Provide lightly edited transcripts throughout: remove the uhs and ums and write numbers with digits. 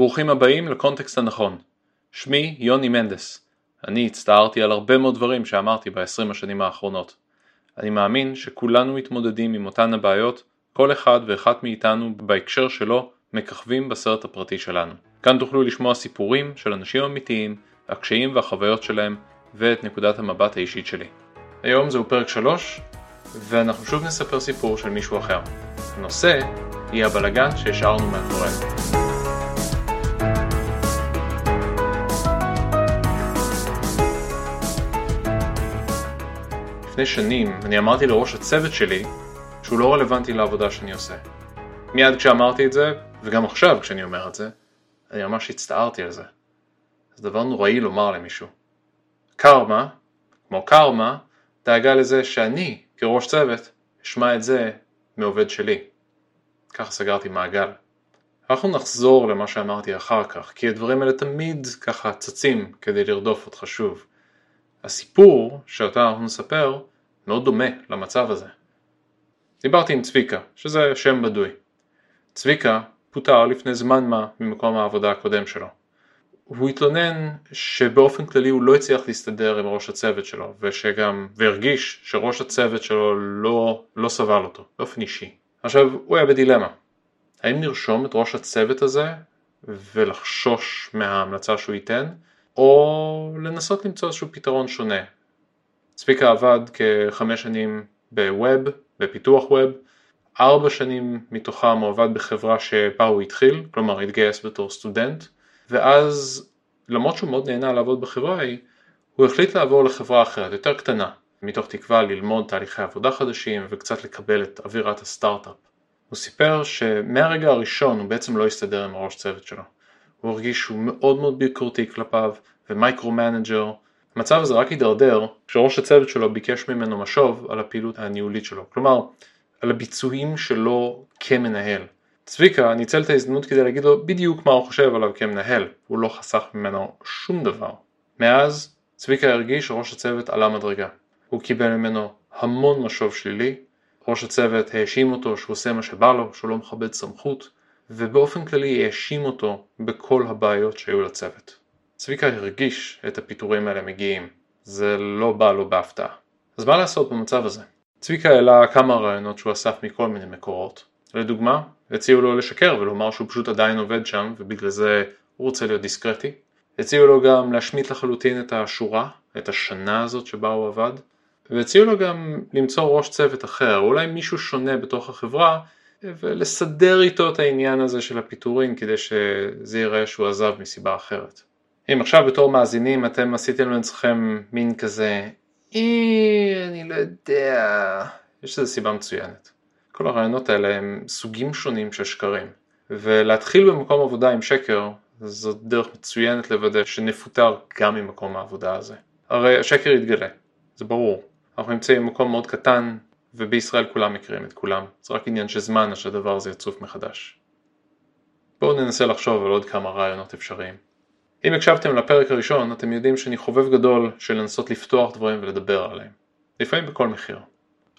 ברוכים הבאים לקונטקסט הנכון. שמי יוני מנדס. אני הצטערתי על הרבה מאוד דברים שאמרתי ב-20 השנים האחרונות. אני מאמין שכולנו מתמודדים עם אותן הבעיות, כל אחד ואחת מאיתנו בהקשר שלו מככבים בסרט הפרטי שלנו. כאן תוכלו לשמוע סיפורים של אנשים אמיתיים, הקשיים והחוויות שלהם ואת נקודת המבט האישית שלי. היום זהו פרק 3 ואנחנו שוב נספר סיפור של מישהו אחר. הנושא היא הבלגן שהשארנו מאחורינו. לפני שנים אני אמרתי לראש הצוות שלי שהוא לא רלוונטי לעבודה שאני עושה. מיד כשאמרתי את זה, וגם עכשיו כשאני אומר את זה, אני ממש הצטערתי על זה. זה דבר נוראי לומר למישהו. קרמה, כמו קרמה, דאגה לזה שאני, כראש צוות, אשמע את זה מעובד שלי. כך סגרתי מעגל. אנחנו נחזור למה שאמרתי אחר כך, כי הדברים האלה תמיד ככה צצים כדי לרדוף אותך שוב. הסיפור שאותה אנחנו נספר מאוד דומה למצב הזה. דיברתי עם צביקה, שזה שם בדוי. צביקה פוטר לפני זמן מה ממקום העבודה הקודם שלו. הוא התלונן שבאופן כללי הוא לא הצליח להסתדר עם ראש הצוות שלו, והרגיש שראש הצוות שלו לא סבל אותו, באופן אישי. עכשיו, הוא היה בדילמה. האם נרשום את ראש הצוות הזה ולחשוש מההמלצה שהוא ייתן, או לנסות למצוא איזשהו פתרון שונה. צביקה עבד כ5 שנים בווב, בפיתוח ווב, 4 שנים מתוכם הוא עבד בחברה שבה הוא התחיל, כלומר התגייס בתור סטודנט, ואז למרות שהוא מאוד נהנה לעבוד בחברה, הוא החליט לעבור לחברה אחרת, יותר קטנה, מתוך תקווה ללמוד תהליכי עבודה חדשים וקצת לקבל את אווירת הסטארט-אפ. הוא סיפר שמהרגע הראשון הוא בעצם לא הסתדר עם ראש צוות שלו. הוא הרגיש שהוא מאוד מאוד ביקורתי כלפיו ומיקרו-מנג'ר. המצב הזה רק יידרדר כשראש הצוות שלו ביקש ממנו משוב על הפעילות הניהולית שלו. כלומר, על הביצועים שלו כמנהל. צביקה ניצל את ההזדמנות כדי להגיד לו בדיוק מה הוא חושב עליו כמנהל. הוא לא חסך ממנו שום דבר. מאז צביקה הרגיש שראש הצוות עלה מדרגה. הוא קיבל ממנו המון משוב שלילי. ראש הצוות האשים אותו שהוא עושה מה שבא לו, שהוא לא מכבד סמכות. ובאופן כללי האשים אותו בכל הבעיות שהיו לצוות. צביקה הרגיש את הפיטורים האלה מגיעים. זה לא בא לו בהפתעה. אז מה לעשות במצב הזה? צביקה העלה כמה רעיונות שהוא אסף מכל מיני מקורות. לדוגמה, הציעו לו לשקר ולומר שהוא פשוט עדיין עובד שם, ובגלל זה הוא רוצה להיות דיסקרטי. הציעו לו גם להשמיט לחלוטין את השורה, את השנה הזאת שבה הוא עבד. והציעו לו גם למצוא ראש צוות אחר, אולי מישהו שונה בתוך החברה, ולסדר איתו את העניין הזה של הפיטורים כדי שזה יראה שהוא עזב מסיבה אחרת. אם עכשיו בתור מאזינים אתם עשיתם לעצמכם מין כזה, אני לא יודע, יש איזו סיבה מצוינת. כל הרעיונות האלה הם סוגים שונים של שקרים. ולהתחיל במקום עבודה עם שקר, זאת דרך מצוינת לוודא שנפוטר גם ממקום העבודה הזה. הרי השקר יתגלה, זה ברור. אנחנו נמצאים במקום מאוד קטן, ובישראל כולם מכירים את כולם. זה רק עניין של זמן שהדבר הזה יצוף מחדש. בואו ננסה לחשוב על עוד כמה רעיונות אפשריים. אם הקשבתם לפרק הראשון, אתם יודעים שאני חובב גדול של לנסות לפתוח דברים ולדבר עליהם. לפעמים בכל מחיר.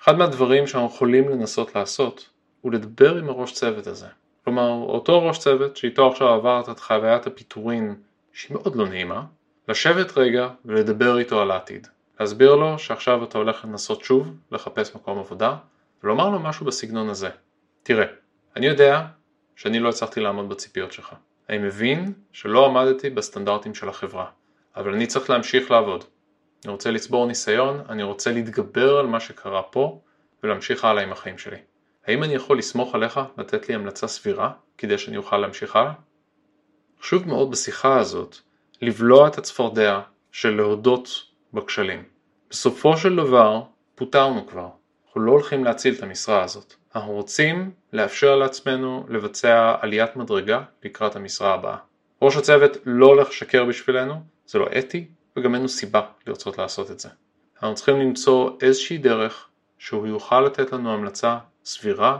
אחד מהדברים שאנחנו יכולים לנסות לעשות, הוא לדבר עם הראש צוות הזה. כלומר, אותו ראש צוות שאיתו עכשיו עברת את חוויית הפיטורין, שהיא מאוד לא נעימה, לשבת רגע ולדבר איתו על העתיד. להסביר לו שעכשיו אתה הולך לנסות שוב, לחפש מקום עבודה, ולומר לו משהו בסגנון הזה. תראה, אני יודע שאני לא הצלחתי לעמוד בציפיות שלך. אני מבין שלא עמדתי בסטנדרטים של החברה, אבל אני צריך להמשיך לעבוד. אני רוצה לצבור ניסיון, אני רוצה להתגבר על מה שקרה פה, ולהמשיך הלאה עם החיים שלי. האם אני יכול לסמוך עליך, לתת לי המלצה סבירה, כדי שאני אוכל להמשיך הלאה? חשוב מאוד בשיחה הזאת, לבלוע את הצפרדע של להודות בכשלים. בסופו של דבר פוטרנו כבר. אנחנו לא הולכים להציל את המשרה הזאת. אנחנו רוצים לאפשר לעצמנו לבצע עליית מדרגה לקראת המשרה הבאה. ראש הצוות לא הולך לשקר בשבילנו, זה לא אתי, וגם אין לו סיבה לרצות לעשות את זה. אנחנו צריכים למצוא איזושהי דרך שהוא יוכל לתת לנו המלצה סבירה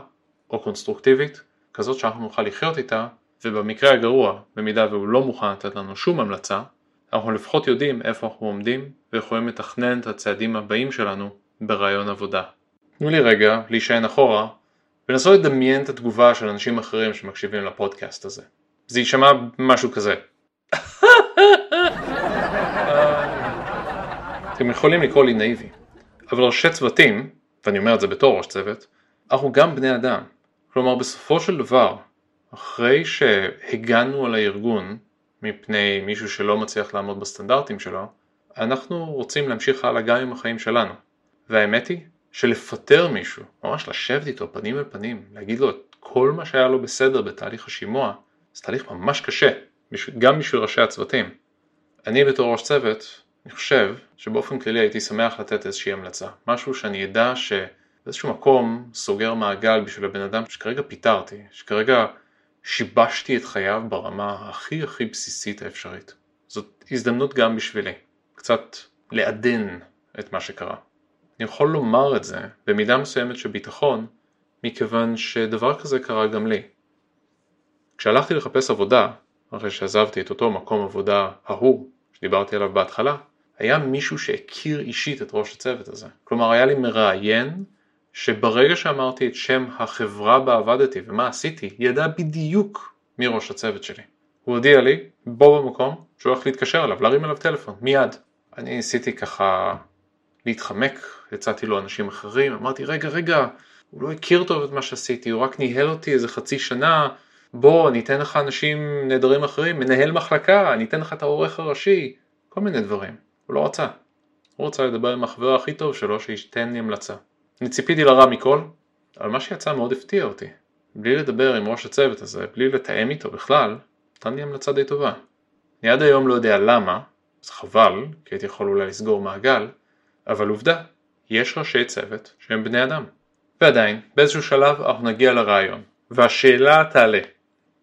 או קונסטרוקטיבית, כזאת שאנחנו נוכל לחיות איתה, ובמקרה הגרוע, במידה והוא לא מוכן לתת לנו שום המלצה, אנחנו לפחות יודעים איפה אנחנו עומדים ויכולים לתכנן את הצעדים הבאים שלנו ברעיון עבודה. תנו לי רגע להישען אחורה ולנסות לדמיין את התגובה של אנשים אחרים שמקשיבים לפודקאסט הזה. זה יישמע משהו כזה. אתם יכולים לקרוא לי נאיבי, אבל ראשי צוותים, ואני אומר את זה בתור ראש צוות, אנחנו גם בני אדם. כלומר, בסופו של דבר, אחרי שהגענו על הארגון מפני מישהו שלא מצליח לעמוד בסטנדרטים שלו, אנחנו רוצים להמשיך הלאה גם עם החיים שלנו. והאמת היא שלפטר מישהו, ממש לשבת איתו פנים אל פנים, להגיד לו את כל מה שהיה לו בסדר בתהליך השימוע, זה תהליך ממש קשה, גם בשביל ראשי הצוותים. אני בתור ראש צוות, אני חושב שבאופן כללי הייתי שמח לתת איזושהי המלצה. משהו שאני ידע שבאיזשהו מקום סוגר מעגל בשביל הבן אדם שכרגע פיטרתי, שכרגע שיבשתי את חייו ברמה הכי הכי בסיסית האפשרית. זאת הזדמנות גם בשבילי, קצת לעדן את מה שקרה. אני יכול לומר את זה במידה מסוימת של ביטחון, מכיוון שדבר כזה קרה גם לי. כשהלכתי לחפש עבודה, אחרי שעזבתי את אותו מקום עבודה ההוא שדיברתי עליו בהתחלה, היה מישהו שהכיר אישית את ראש הצוות הזה. כלומר, היה לי מראיין שברגע שאמרתי את שם החברה בה עבדתי ומה עשיתי, ידע בדיוק מי ראש הצוות שלי. הוא הודיע לי, בו במקום, שהוא הולך להתקשר אליו, להרים אליו טלפון, מיד. אני ניסיתי ככה להתחמק, הצעתי לו אנשים אחרים, אמרתי, רגע, הוא לא הכיר טוב את מה שעשיתי, הוא רק ניהל אותי איזה חצי שנה, בוא, אני אתן לך אנשים נדרים אחרים, מנהל מחלקה, אני אתן לך את העורך הראשי, כל מיני דברים. הוא לא רצה. הוא רצה לדבר עם החבר הכי טוב שלו, שיתן לי המלצה. אני ציפיתי לרע מכל, אבל מה שיצא מאוד הפתיע אותי. בלי לדבר עם ראש הצוות הזה, בלי לתאם איתו בכלל, נתן לי המלצה די טובה. אני עד היום לא יודע למה, זה חבל, כי הייתי יכול אולי לסגור מעגל, אבל עובדה, יש ראשי צוות שהם בני אדם. ועדיין, באיזשהו שלב אנחנו נגיע לרעיון, והשאלה תעלה.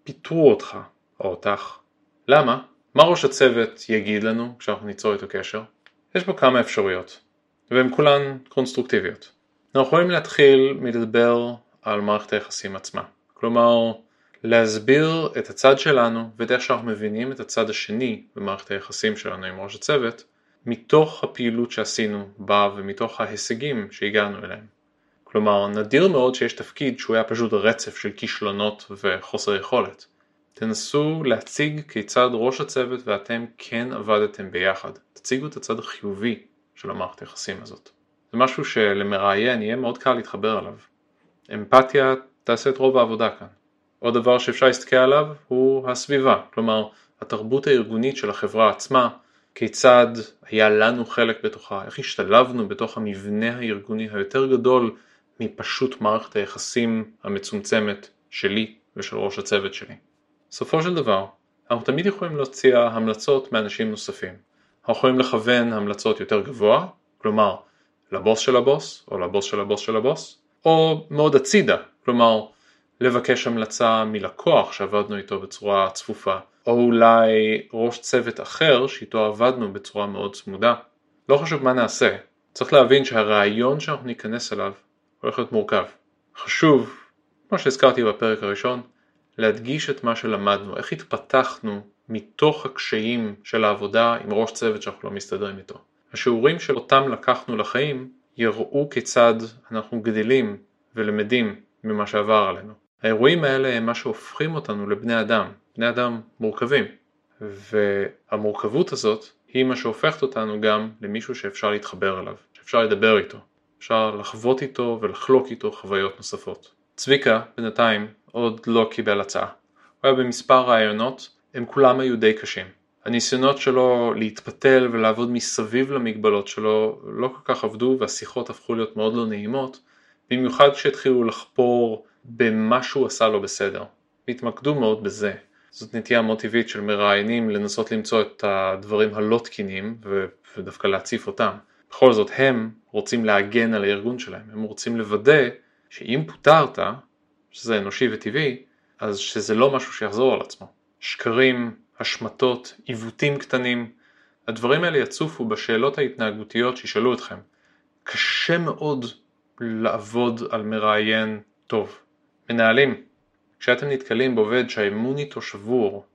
פיתרו אותך או אותך. למה? מה ראש הצוות יגיד לנו כשאנחנו ניצור איתו קשר? יש פה כמה אפשרויות, והן כולן קונסטרוקטיביות. אנחנו יכולים להתחיל מלדבר על מערכת היחסים עצמה. כלומר, להסביר את הצד שלנו ואת איך שאנחנו מבינים את הצד השני במערכת היחסים שלנו עם ראש הצוות, מתוך הפעילות שעשינו בה ומתוך ההישגים שהגענו אליהם. כלומר, נדיר מאוד שיש תפקיד שהוא היה פשוט רצף של כישלונות וחוסר יכולת. תנסו להציג כיצד ראש הצוות ואתם כן עבדתם ביחד. תציגו את הצד החיובי של המערכת היחסים הזאת. זה משהו שלמראיין יהיה מאוד קל להתחבר עליו. אמפתיה תעשה את רוב העבודה כאן. עוד דבר שאפשר להסתכל עליו הוא הסביבה. כלומר, התרבות הארגונית של החברה עצמה, כיצד היה לנו חלק בתוכה, איך השתלבנו בתוך המבנה הארגוני היותר גדול מפשוט מערכת היחסים המצומצמת שלי ושל ראש הצוות שלי. בסופו של דבר, אנחנו תמיד יכולים להציע המלצות מאנשים נוספים. אנחנו יכולים לכוון המלצות יותר גבוה, כלומר, לבוס של הבוס, או לבוס של הבוס של הבוס, או מאוד הצידה, כלומר, לבקש המלצה מלקוח שעבדנו איתו בצורה צפופה, או אולי ראש צוות אחר שאיתו עבדנו בצורה מאוד צמודה. לא חשוב מה נעשה, צריך להבין שהרעיון שאנחנו ניכנס אליו הולך להיות מורכב. חשוב, כמו שהזכרתי בפרק הראשון, להדגיש את מה שלמדנו, איך התפתחנו מתוך הקשיים של העבודה עם ראש צוות שאנחנו לא מסתדרים איתו. השיעורים שאותם לקחנו לחיים יראו כיצד אנחנו גדלים ולמדים ממה שעבר עלינו. האירועים האלה הם מה שהופכים אותנו לבני אדם, בני אדם מורכבים. והמורכבות הזאת היא מה שהופכת אותנו גם למישהו שאפשר להתחבר אליו, שאפשר לדבר איתו, אפשר לחוות איתו ולחלוק איתו חוויות נוספות. צביקה, בינתיים, עוד לא קיבל הצעה. הוא היה במספר רעיונות, הם כולם היו די קשים. הניסיונות שלו להתפתל ולעבוד מסביב למגבלות שלו לא כל כך עבדו, והשיחות הפכו להיות מאוד לא נעימות, במיוחד כשהתחילו לחפור במה שהוא עשה לו בסדר. והתמקדו מאוד בזה. זאת נטייה מאוד טבעית של מראיינים לנסות למצוא את הדברים הלא תקינים ודווקא להציף אותם. בכל זאת, הם רוצים להגן על הארגון שלהם, הם רוצים לוודא שאם פוטרת, שזה אנושי וטבעי, אז שזה לא משהו שיחזור על עצמו. שקרים, השמטות, עיוותים קטנים, הדברים האלה יצופו בשאלות ההתנהגותיות שישאלו אתכם. קשה מאוד לעבוד על מראיין טוב. מנהלים, כשאתם נתקלים בעובד שהאמון איתו שבור,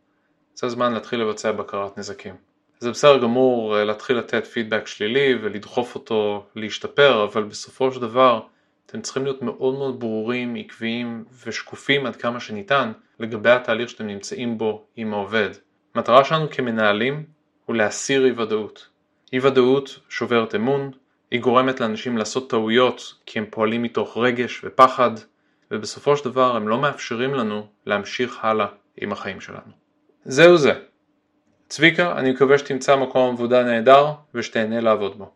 זה הזמן להתחיל לבצע בקרת נזקים. זה בסדר גמור להתחיל לתת פידבק שלילי ולדחוף אותו להשתפר, אבל בסופו של דבר אתם צריכים להיות מאוד מאוד ברורים, עקביים ושקופים עד כמה שניתן לגבי התהליך שאתם נמצאים בו עם העובד. מטרה שלנו כמנהלים הוא להסיר אי-ודאות. אי-ודאות שוברת אמון, היא גורמת לאנשים לעשות טעויות כי הם פועלים מתוך רגש ופחד, ובסופו של דבר הם לא מאפשרים לנו להמשיך הלאה עם החיים שלנו. זהו זה. צביקה, אני מקווה שתמצא מקום עבודה נהדר ושתהנה לעבוד בו.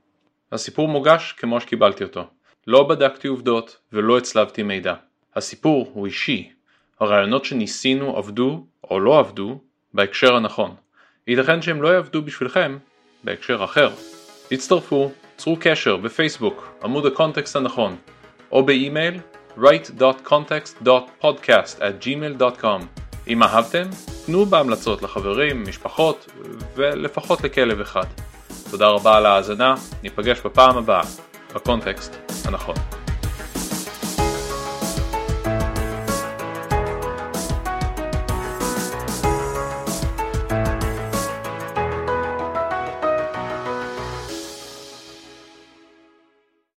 הסיפור מוגש כמו שקיבלתי אותו. לא בדקתי עובדות ולא הצלבתי מידע. הסיפור הוא אישי. הרעיונות שניסינו עבדו או לא עבדו בהקשר הנכון. ייתכן שהם לא יעבדו בשבילכם בהקשר אחר. הצטרפו, צרו קשר בפייסבוק, עמוד הקונטקסט הנכון, או באימייל write.context.podcast@gmail.com. אם אהבתם, תנו בהמלצות לחברים, משפחות ולפחות לכלב אחד. תודה רבה על ההאזנה, ניפגש בפעם הבאה, בקונטקסט הנכון.